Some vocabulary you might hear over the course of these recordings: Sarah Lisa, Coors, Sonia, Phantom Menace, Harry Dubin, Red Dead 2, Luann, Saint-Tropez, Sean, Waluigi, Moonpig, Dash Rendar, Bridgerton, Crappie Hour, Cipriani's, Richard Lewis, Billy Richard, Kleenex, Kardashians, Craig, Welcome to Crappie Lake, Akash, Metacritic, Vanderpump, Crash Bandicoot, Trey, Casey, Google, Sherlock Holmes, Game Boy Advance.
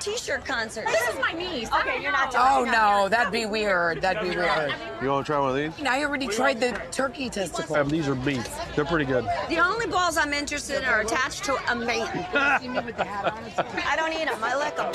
T-shirt concert. This is my niece. Okay, you're not. Oh no, that'd be weird. That'd be weird. You want to try one of these? I already tried the turkey testicle. These are beef. They're pretty good. The only balls I'm interested in are attached to a man. I don't eat them. I lick them.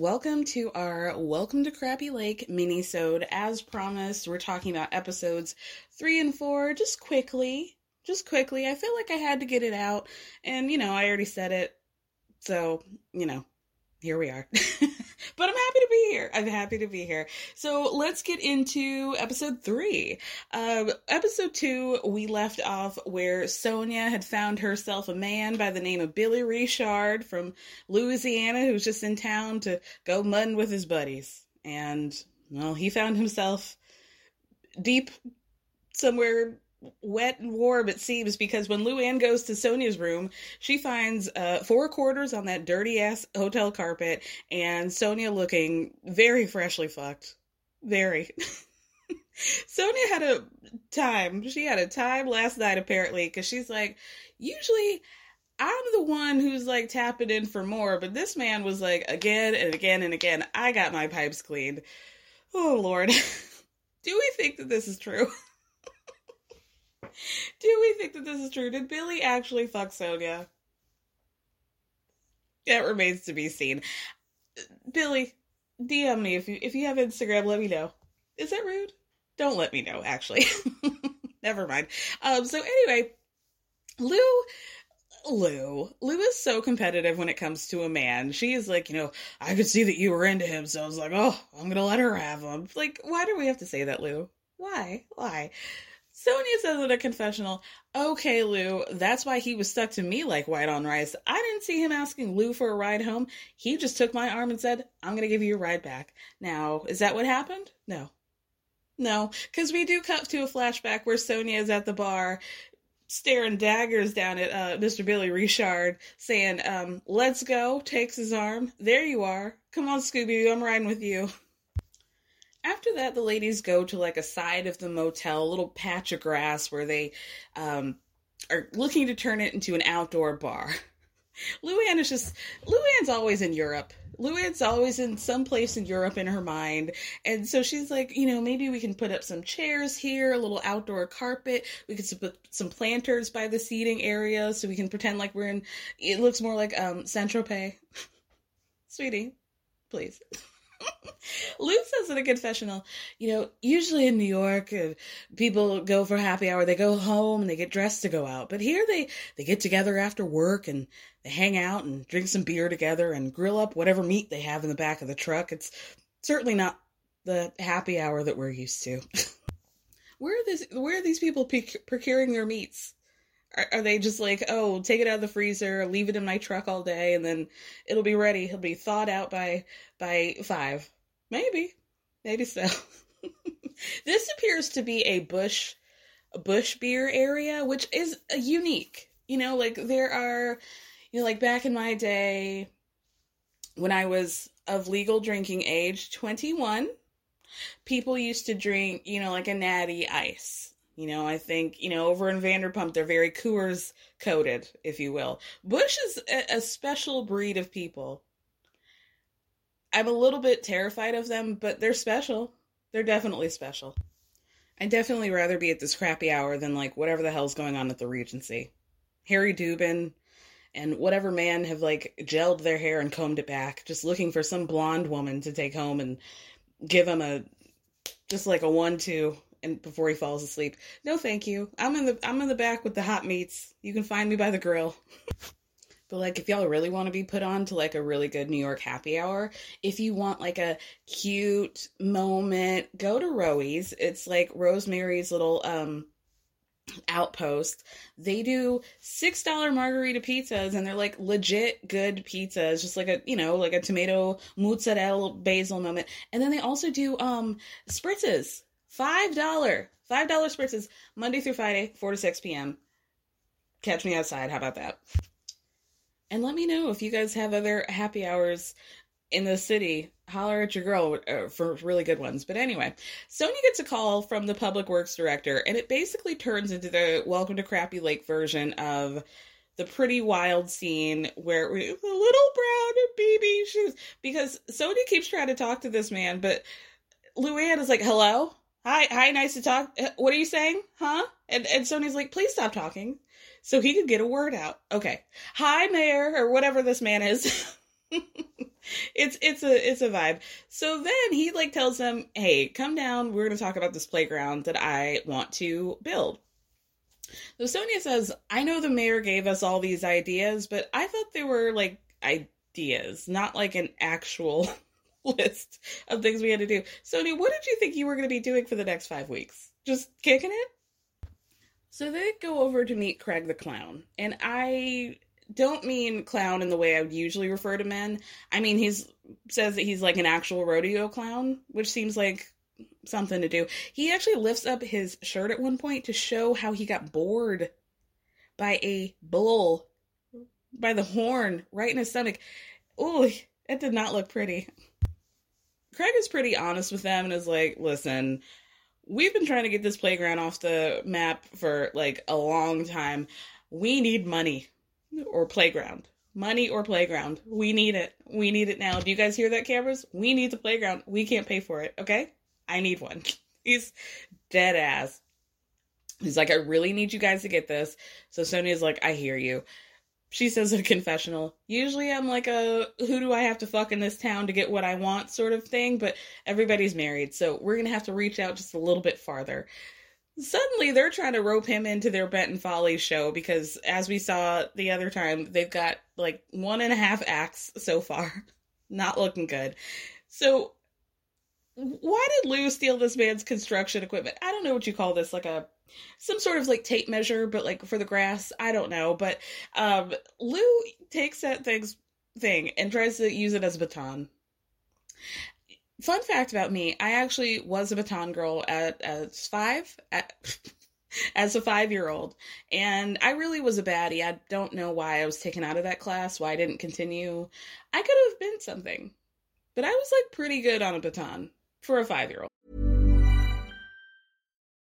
Welcome to our Welcome to Crappie Lake mini-sode. As promised, we're talking about episodes 3 and 4, just quickly. I feel like I had to get it out, and, I already said it, so, here we are. But I'm happy to be here. So let's get into episode 3. Episode 2, we left off where Sonia had found herself a man by the name of Billy Richard from Louisiana, who's just in town to go mudding with his buddies. And, well, he found himself deep somewhere wet and warm, it seems, because when Luann goes to Sonia's room, she finds 4 quarters on that dirty-ass hotel carpet, and Sonia looking very freshly fucked. Very. Sonia had a time. She had a time last night, apparently, because she's like, usually I'm the one who's, tapping in for more, but this man was like, again and again and again, I got my pipes cleaned. Oh, Lord. Do we think that this is true? Did Billy actually fuck Sonia? That remains to be seen. Billy, DM me. If you have Instagram, let me know. Is that rude? Don't let me know, actually. Never mind. So anyway, Lou is so competitive when it comes to a man. She is like, I could see that you were into him, so I was like, oh, I'm going to let her have him. Like, why do we have to say that, Lou? Why? Sonia says in a confessional, okay, Lou, that's why he was stuck to me like white on rice. I didn't see him asking Lou for a ride home. He just took my arm and said, I'm going to give you a ride back. Now, is that what happened? No, because we do cut to a flashback where Sonia is at the bar staring daggers down at Mr. Billy Richard, saying, let's go, takes his arm. There you are. Come on, Scooby-Doo, I'm riding with you. After that, the ladies go to a side of the motel, a little patch of grass where they are looking to turn it into an outdoor bar. Luann's always in Europe. Luann's always in some place in Europe in her mind. And so she's like, maybe we can put up some chairs here, a little outdoor carpet. We could put some planters by the seating area so we can pretend like we're in, it looks more like Saint-Tropez. Sweetie, please. Lou says in a confessional, you know, usually in New York, people go for happy hour. They go home and they get dressed to go out. But here they get together after work and they hang out and drink some beer together and grill up whatever meat they have in the back of the truck. It's certainly not the happy hour that we're used to. Where are these people procuring their meats? Are they just like, oh, take it out of the freezer, leave it in my truck all day, and then it'll be ready. He'll be thawed out by 5. Maybe so. This appears to be a bush beer area, which is unique. You know, like there are, you know, like back in my day when I was of legal drinking age, 21, people used to drink, you know, like a Natty Ice. You know, I think, you know, over in Vanderpump, they're very Coors coated, if you will. Bush is a special breed of people. I'm a little bit terrified of them, but they're special. They're definitely special. I'd definitely rather be at this crappy hour than, like, whatever the hell's going on at the Regency. Harry Dubin and whatever man have, like, gelled their hair and combed it back, just looking for some blonde woman to take home and give him a 1-2. And before he falls asleep. No, thank you. I'm in the back with the hot meats. You can find me by the grill. But like, if y'all really want to be put on to like a really good New York happy hour, if you want like a cute moment, go to Rowie's. It's like Rosemary's little outpost. They do $6 margarita pizzas, and they're like legit good pizzas, just like a, you know, like a tomato mozzarella basil moment. And then they also do spritzes. $5 spritzes, Monday through Friday, 4 to 6 p.m. Catch me outside. How about that? And let me know if you guys have other happy hours in the city. Holler at your girl for really good ones. But anyway, Sonia gets a call from the public works director, and it basically turns into the Welcome to Crappie Lake version of the Pretty Wild scene where we, the little brown baby shoes, because Sonia keeps trying to talk to this man, but Luann is like, hello? Hi, nice to talk. What are you saying? Huh? And Sony's like, please stop talking. So he could get a word out. Okay. Hi, Mayor, or whatever this man is. It's a vibe. So then he like tells them, hey, come down. We're going to talk about this playground that I want to build. So Sonia says, I know the mayor gave us all these ideas, but I thought they were like ideas, not like an actual list of things we had to do. Sonia, what did you think you were going to be doing for the next 5 weeks? Just kicking it? So they go over to meet Craig the clown. And I don't mean clown in the way I would usually refer to men. I mean, he says that he's like an actual rodeo clown, which seems like something to do. He actually lifts up his shirt at one point to show how he got bored by a bull, by the horn, right in his stomach. Ooh, that did not look pretty. Craig is pretty honest with them and is like, listen, we've been trying to get this playground off the map for like a long time. We need money or playground. Money or playground. We need it. We need it now. Do you guys hear that, cameras? We need the playground. We can't pay for it. Okay? I need one. He's dead ass. He's like, I really need you guys to get this. So Sonia's like, I hear you. She says in a confessional, usually I'm like a who do I have to fuck in this town to get what I want sort of thing, but everybody's married, so we're going to have to reach out just a little bit farther. Suddenly, they're trying to rope him into their Benton Follies show because, as we saw the other time, they've got like 1.5 acts so far. Not looking good. So, why did Lou steal this man's construction equipment? I don't know what you call this, like a some sort of like tape measure, but like for the grass, I don't know. But Lou takes that thing and tries to use it as a baton. Fun fact about me, I actually was a baton girl as a 5-year-old. And I really was a baddie. I don't know why I was taken out of that class, why I didn't continue. I could have been something, but I was like pretty good on a baton for a 5-year-old.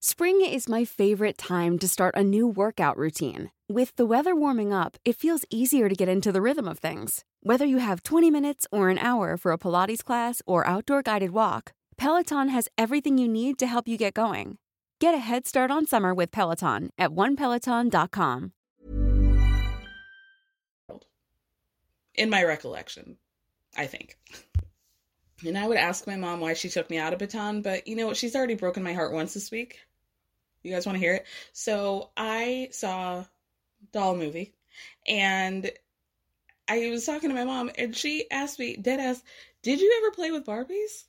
Spring is my favorite time to start a new workout routine. With the weather warming up, it feels easier to get into the rhythm of things. Whether you have 20 minutes or an hour for a Pilates class or outdoor guided walk, Peloton has everything you need to help you get going. Get a head start on summer with Peloton at onepeloton.com. In my recollection, I think. And I would ask my mom why she took me out of Baton, but you know what? She's already broken my heart once this week. You guys want to hear it? So I saw Doll Movie, and I was talking to my mom, and she asked me, deadass, did you ever play with Barbies?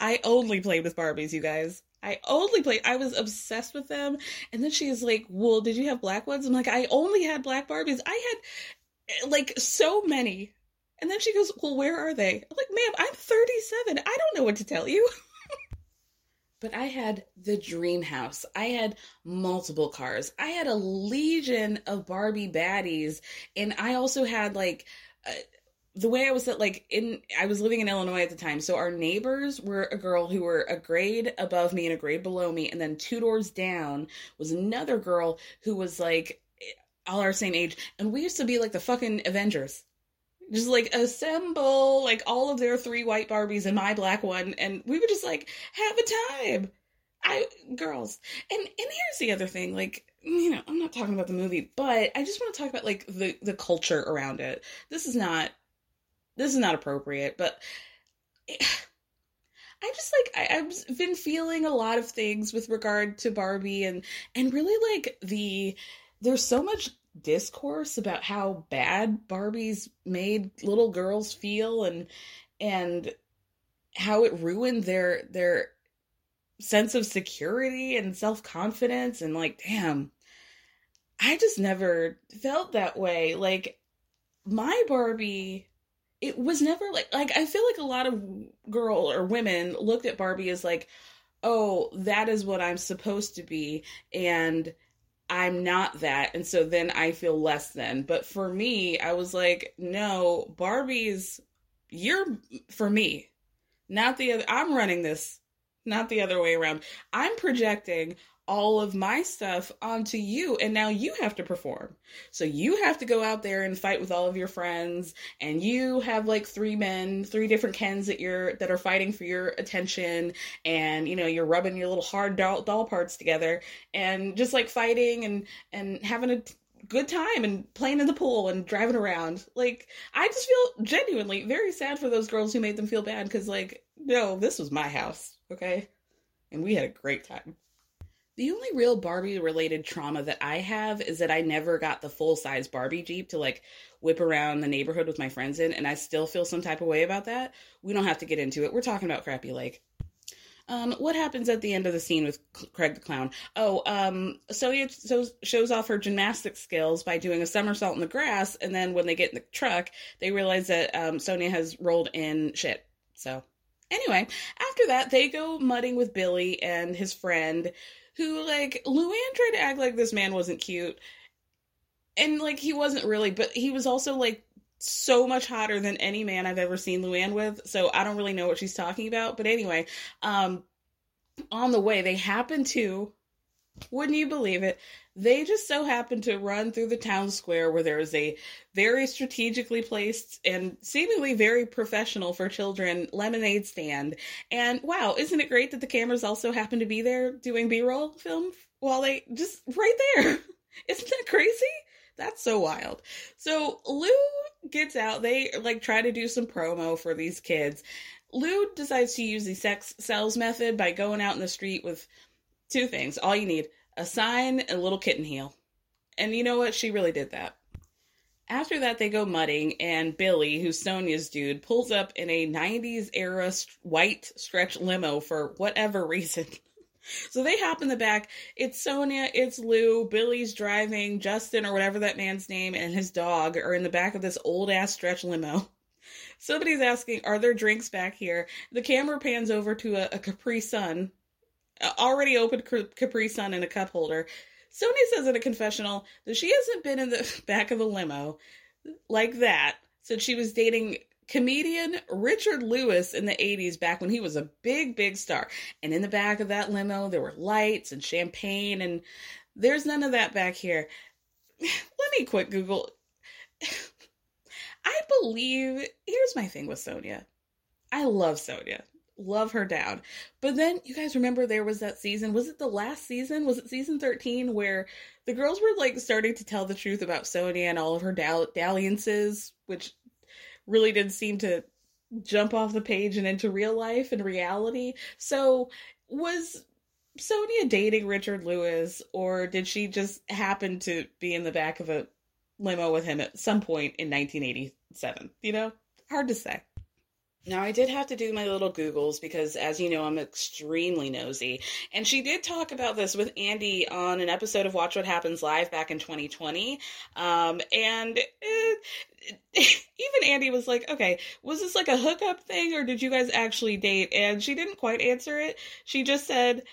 I only played with Barbies, you guys. I was obsessed with them. And then she's like, well, did you have black ones? I'm like, I only had black Barbies. I had like so many. And then she goes, well, where are they? I'm like, ma'am, I'm 37. I don't know what to tell you. But I had the dream house. I had multiple cars. I had a legion of Barbie baddies. And I also had like, the way I was at, like, I was living in Illinois at the time. So our neighbors were a girl who were a grade above me and a grade below me. And then two doors down was another girl who was like all our same age. And we used to be like the fucking Avengers. Just like assemble like all of their three white Barbies and my black one. And we would just like have a time. Girls. And here's the other thing, like, you know, I'm not talking about the movie, but I just want to talk about like the culture around it. This is not appropriate, but I just like, I've been feeling a lot of things with regard to Barbie and really like there's so much discourse about how bad Barbies made little girls feel and how it ruined their sense of security and self-confidence, and like, damn, I just never felt that way. Like my Barbie, it was never like I feel like a lot of girl or women looked at Barbie as like, oh, that is what I'm supposed to be, and I'm not that, and so then I feel less than. But for me, I was like, no, Barbie's, you're for me, not the other. I'm running this, not the other way around. I'm projecting all of my stuff onto you, and now you have to perform. So you have to go out there and fight with all of your friends, and you have like three different Kens that are fighting for your attention, and you know, you're rubbing your little hard doll parts together and just like fighting and having a good time and playing in the pool and driving around. Like, I just feel genuinely very sad for those girls who made them feel bad, because like, no, this was my house, okay? And we had a great time. The only real Barbie-related trauma that I have is that I never got the full-size Barbie Jeep to, like, whip around the neighborhood with my friends in, and I still feel some type of way about that. We don't have to get into it. We're talking about Crappie Lake. What happens at the end of the scene with Craig the Clown? Oh, Sonia shows off her gymnastic skills by doing a somersault in the grass, and then when they get in the truck, they realize that Sonia has rolled in shit, so... Anyway, after that, they go mudding with Billy and his friend, who, like, Luann tried to act like this man wasn't cute. And, like, he wasn't really, but he was also, like, so much hotter than any man I've ever seen Luann with, so I don't really know what she's talking about. But anyway, on the way, they happen to, wouldn't you believe it, they just so happened to run through the town square where there is a very strategically placed and seemingly very professional for children lemonade stand. And wow, isn't it great that the cameras also happen to be there doing B-roll film while they just right there? Isn't that crazy? That's so wild. So Lou gets out. They like try to do some promo for these kids. Lou decides to use the sex sells method by going out in the street with two things. All you need, a sign and a little kitten heel. And you know what? She really did that. After that, they go mudding, and Billy, who's Sonia's dude, pulls up in a 90s era white stretch limo for whatever reason. So they hop in the back. It's Sonia, it's Lou, Billy's driving, Justin or whatever that man's name and his dog are in the back of this old ass stretch limo. Somebody's asking, are there drinks back here? The camera pans over to a Capri Sun. Already opened Capri Sun in a cup holder. Sonia says in a confessional that she hasn't been in the back of a limo like that since she was dating comedian Richard Lewis in the 80s, back when he was a big, big star. And in the back of that limo, there were lights and champagne, and there's none of that back here. Let me quick Google. I believe, here's my thing with Sonia. I love Sonia. Love her down. But then, you guys remember there was that season, was it the last season? Was it season 13 where the girls were like starting to tell the truth about Sonia and all of her dalliances, which really didn't seem to jump off the page and into real life and reality. So was Sonia dating Richard Lewis, or did she just happen to be in the back of a limo with him at some point in 1987? You know, hard to say. Now, I did have to do my little Googles because, as you know, I'm extremely nosy. And she did talk about this with Andy on an episode of Watch What Happens Live back in 2020. Even Andy was like, okay, was this like a hookup thing, or did you guys actually date? And she didn't quite answer it. She just said,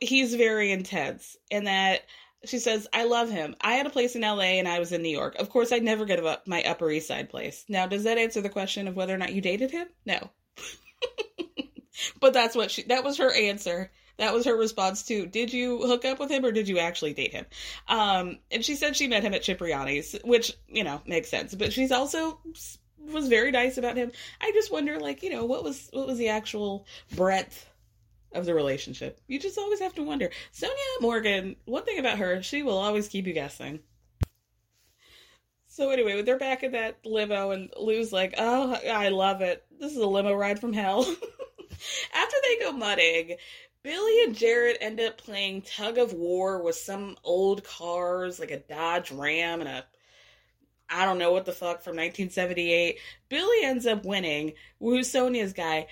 he's very intense, and that she says, I love him. I had a place in LA and I was in New York. Of course, I'd never give up my Upper East Side place. Now, does that answer the question of whether or not you dated him? No. But that's what that was her answer. That was her response to, did you hook up with him or did you actually date him? And she said she met him at Cipriani's, which, you know, makes sense. But she's also was very nice about him. I just wonder, like, you know, what was the actual breadth of the relationship? You just always have to wonder. Sonia Morgan, one thing about her, she will always keep you guessing. So anyway, they're back in that limo, and Lou's like, oh, I love it. This is a limo ride from hell. After they go mudding, Billy and Jared end up playing tug of war with some old cars, like a Dodge Ram and a I don't know what the fuck from 1978. Billy ends up winning, who's Sonia's guy.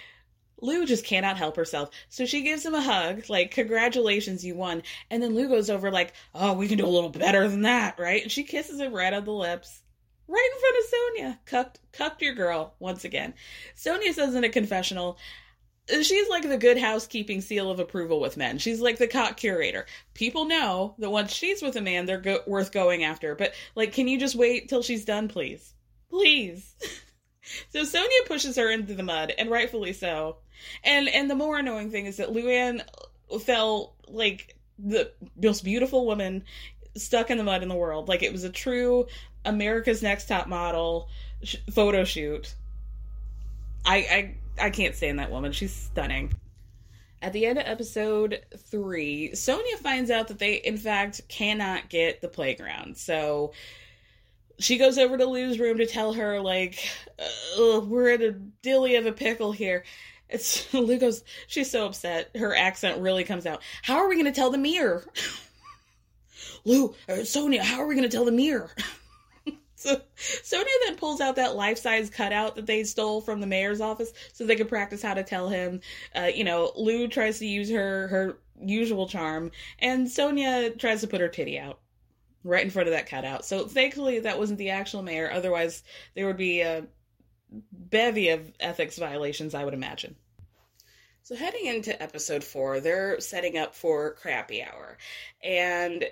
Lou just cannot help herself. So she gives him a hug, like, congratulations, you won. And then Lou goes over like, oh, we can do a little better than that, right? And she kisses him right on the lips, right in front of Sonia. Cucked your girl once again. Sonia says in a confessional, she's like the good housekeeping seal of approval with men. She's like the cock curator. People know that once she's with a man, they're worth going after. But, like, can you just wait till she's done, please? Please. So Sonia pushes her into the mud, and rightfully so. And the more annoying thing is that Luann felt like the most beautiful woman stuck in the mud in the world. Like, it was a true America's Next Top Model photo shoot. I can't stand that woman. She's stunning. At the end of episode 3, Sonia finds out that they, in fact, cannot get the playground. So she goes over to Lou's room to tell her, like, we're in a dilly of a pickle here. Lou goes, she's so upset. Her accent really comes out. How are we going to tell the mirror? Lou, Sonia, how are we going to tell the mirror? So Sonia then pulls out that life-size cutout that they stole from the mayor's office so they could practice how to tell him. Lou tries to use her usual charm, and Sonia tries to put her titty out right in front of that cutout. So thankfully that wasn't the actual mayor. Otherwise there would be a bevy of ethics violations, I would imagine. So heading into episode 4, they're setting up for Crappie Hour, and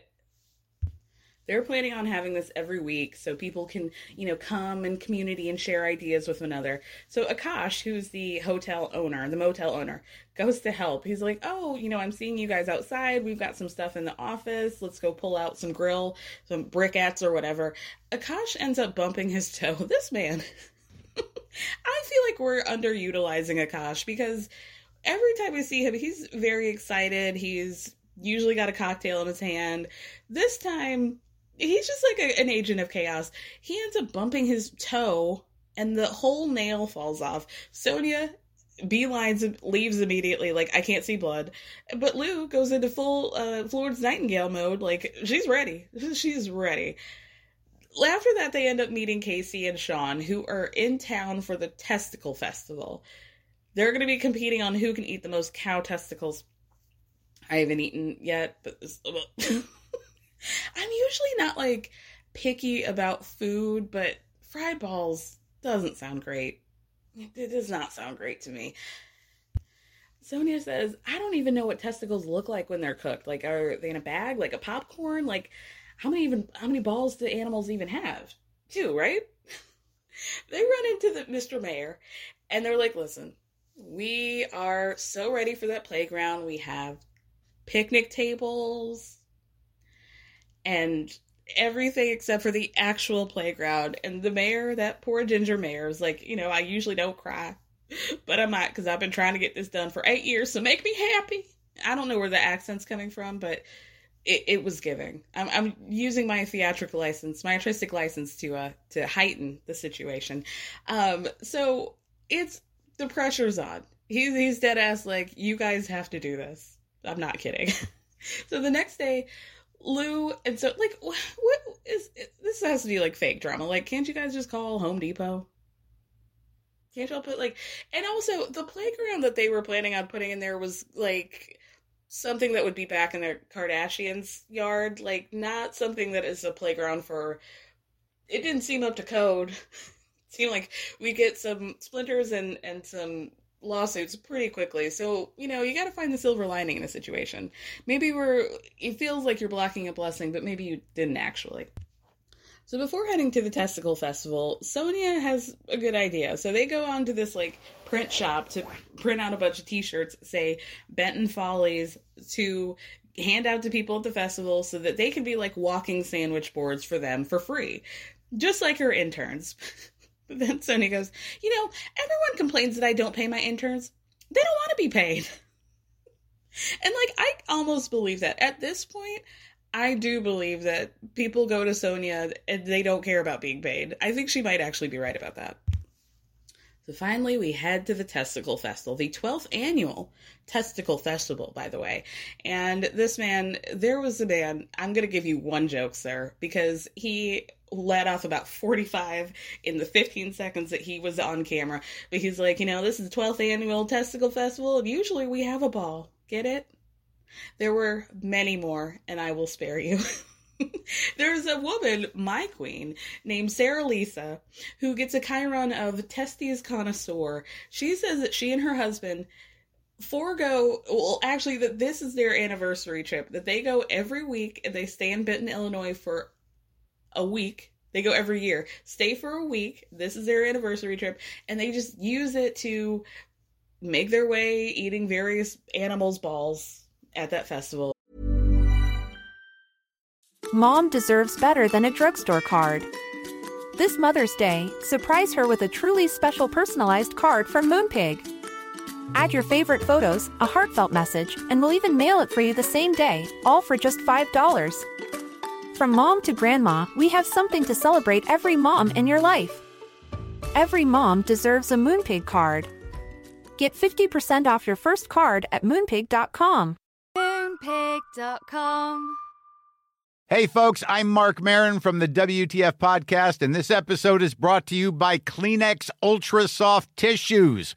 they're planning on having this every week so people can, you know, come in community and share ideas with one another. So Akash, who's the motel owner, goes to help. He's like, oh, you know, I'm seeing you guys outside. We've got some stuff in the office. Let's go pull out some briquettes or whatever. Akash ends up bumping his toe. This man, I feel like we're underutilizing Akash, because every time we see him, he's very excited. He's usually got a cocktail in his hand. This time, he's just like an agent of chaos. He ends up bumping his toe, and the whole nail falls off. Sonia beelines and leaves immediately, like, I can't see blood. But Lou goes into full Florence Nightingale mode, like, she's ready. She's ready. After that, they end up meeting Casey and Sean, who are in town for the Testicle Festival. They're going to be competing on who can eat the most cow testicles. I haven't eaten yet, but I'm usually not, like, picky about food, but fried balls doesn't sound great. It does not sound great to me. Sonia says, I don't even know what testicles look like when they're cooked. Like, are they in a bag? Like a popcorn? Like, how many balls do animals even have? Two, right? They run into the Mr. Mayor, and they're like, listen, we are so ready for that playground. We have picnic tables and everything except for the actual playground. And the mayor, that poor ginger mayor, is like, you know, I usually don't cry, but I might, because I've been trying to get this done for 8 years, so make me happy. I don't know where the accent's coming from, but it was giving. I'm using my theatrical license, my artistic license to heighten the situation. So it's, the pressure's on. He's dead ass like, you guys have to do this. I'm not kidding. So the next day, Lou and so, like, what is, this has to be like fake drama. Like, can't you guys just call Home Depot? Can't y'all put like, and also the playground that they were planning on putting in there was like something that would be back in their Kardashians' yard, like not something that is a playground for, it didn't seem up to code. It seemed like we get some splinters and some lawsuits pretty quickly. So, you know, you got to find the silver lining in a situation. Maybe it feels like you're blocking a blessing, but maybe you didn't actually. So before heading to the Testicle Festival, Sonia has a good idea. So they go on to this, like, print shop to print out a bunch of t-shirts, say, Benton Follies, to hand out to people at the festival so that they can be, like, walking sandwich boards for them for free. Just like her interns. But then Sonia goes, you know, everyone complains that I don't pay my interns. They don't want to be paid. And, like, I almost believe that. At this point, I do believe that people go to Sonia and they don't care about being paid. I think she might actually be right about that. So finally, we head to the Testicle Festival, the 12th annual Testicle Festival, by the way. And this man, there was a man, I'm going to give you one joke, sir, because he let off about 45 in the 15 seconds that he was on camera. But he's like, you know, this is the 12th annual Testicle Festival, and usually we have a ball. Get it? There were many more, and I will spare you. There's a woman, my queen, named Sarah Lisa, who gets a chyron of testes connoisseur. She says that she and her husband that this is their anniversary trip, that they go every week, and they stay in Benton, Illinois for a week. They go every year, stay for a week. This is their anniversary trip, and they just use it to make their way eating various animals' balls at that festival. Mom deserves better than a drugstore card. This Mother's Day, surprise her with a truly special personalized card from Moonpig. Add your favorite photos, a heartfelt message, and we'll even mail it for you the same day, all for just $5. From mom to grandma, we have something to celebrate every mom in your life. Every mom deserves a Moonpig card. Get 50% off your first card at Moonpig.com. Moonpig.com. Hey folks, I'm Mark Maron from the WTF Podcast, and this episode is brought to you by Kleenex Ultra Soft Tissues,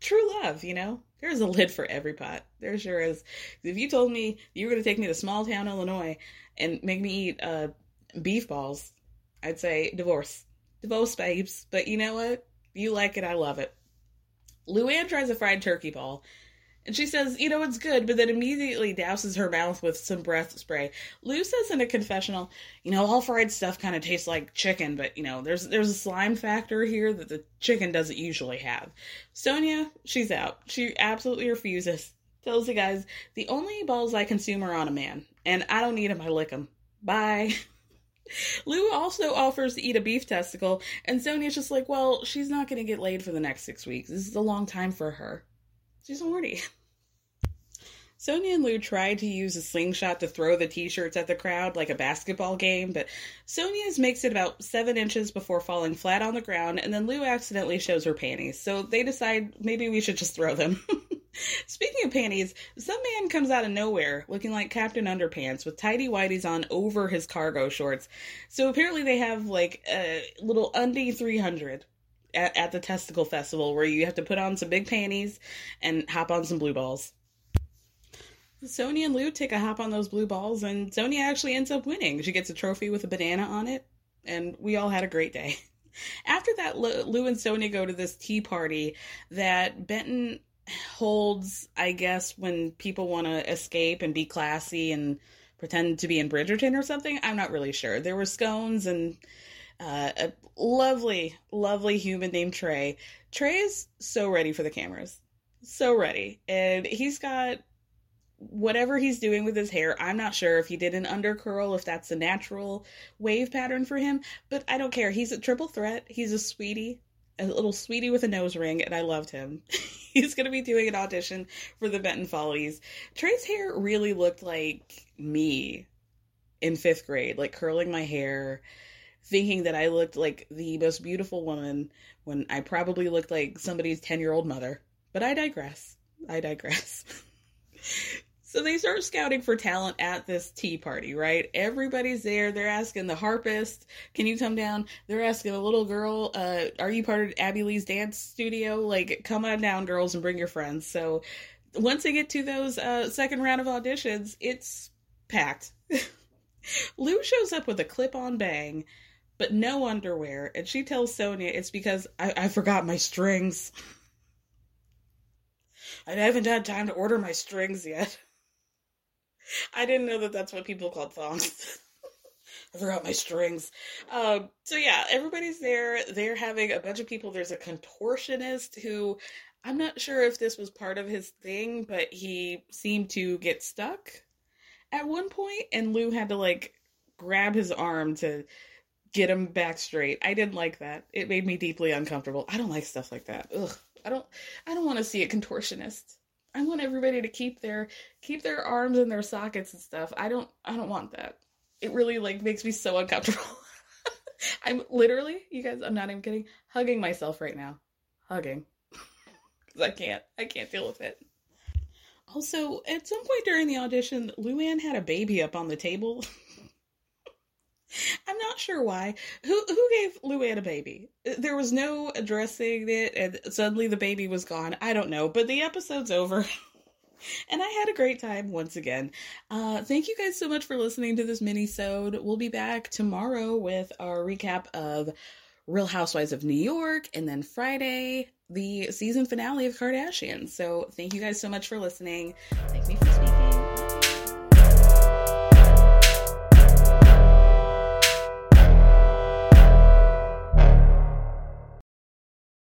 True love, you know? There's a lid for every pot. There sure is. If you told me you were going to take me to small town Illinois and make me eat beef balls, I'd say divorce. Divorce, babes. But you know what? You like it. I love it. Luann tries a fried turkey ball, and she says, you know, it's good, but then immediately douses her mouth with some breath spray. Lou says in a confessional, you know, all fried stuff kind of tastes like chicken, but, you know, there's a slime factor here that the chicken doesn't usually have. Sonia, she's out. She absolutely refuses. Tells the guys, the only balls I consume are on a man, and I don't need them, I lick them. Bye. Lou also offers to eat a beef testicle, and Sonia's just like, well, she's not going to get laid for the next 6 weeks. This is a long time for her. She's horny. Sonia and Lou tried to use a slingshot to throw the t-shirts at the crowd like a basketball game, but Sonia's makes it about 7 inches before falling flat on the ground, and then Lou accidentally shows her panties, so they decide maybe we should just throw them. Speaking of panties, some man comes out of nowhere looking like Captain Underpants with tighty-whities on over his cargo shorts. So apparently they have like a little undie 300 at the testicle festival where you have to put on some big panties and hop on some blue balls. Sonia and Lou take a hop on those blue balls, and Sonia actually ends up winning. She gets a trophy with a banana on it, and we all had a great day. After that, Lou and Sonia go to this tea party that Benton holds, I guess, when people want to escape and be classy and pretend to be in Bridgerton or something. I'm not really sure. There were scones and a lovely, lovely human named Trey. Trey is so ready for the cameras. So ready. And he's got whatever he's doing with his hair. I'm not sure if he did an under curl, if that's a natural wave pattern for him, but I don't care. He's a triple threat. He's a sweetie, a little sweetie with a nose ring, and I loved him. He's going to be doing an audition for the Benton Follies. Trey's hair really looked like me in 5th grade, like curling my hair, thinking that I looked like the most beautiful woman when I probably looked like somebody's 10-year-old mother. But I digress. So they start scouting for talent at this tea party, right? Everybody's there. They're asking the harpist, can you come down? They're asking a little girl, are you part of Abby Lee's dance studio? Like, come on down, girls, and bring your friends. So once they get to those second round of auditions, it's packed. Lou shows up with a clip-on bang, but no underwear. And she tells Sonia it's because I forgot my strings. I haven't had time to order my strings yet. I didn't know that that's what people called thongs. I forgot my strings. So yeah, everybody's there. They're having a bunch of people. There's a contortionist who, I'm not sure if this was part of his thing, but he seemed to get stuck at one point, and Lou had to like grab his arm to get him back straight. I didn't like that. It made me deeply uncomfortable. I don't like stuff like that. Ugh. I don't want to see a contortionist. I want everybody to keep their arms in their sockets and stuff. I don't want that. It really like makes me so uncomfortable. I'm literally, you guys, I'm not even kidding, hugging myself right now. Hugging. Because I can't deal with it. Also, at some point during the audition, Luann had a baby up on the table. I'm not sure why. Who gave Luann a baby? There was no addressing it, and suddenly the baby was gone. I don't know, but the episode's over. And I had a great time once again. Thank you guys so much for listening to this mini-sode. We'll be back tomorrow with our recap of Real Housewives of New York, and then Friday, the season finale of Kardashians. So thank you guys so much for listening. Thank me for speaking.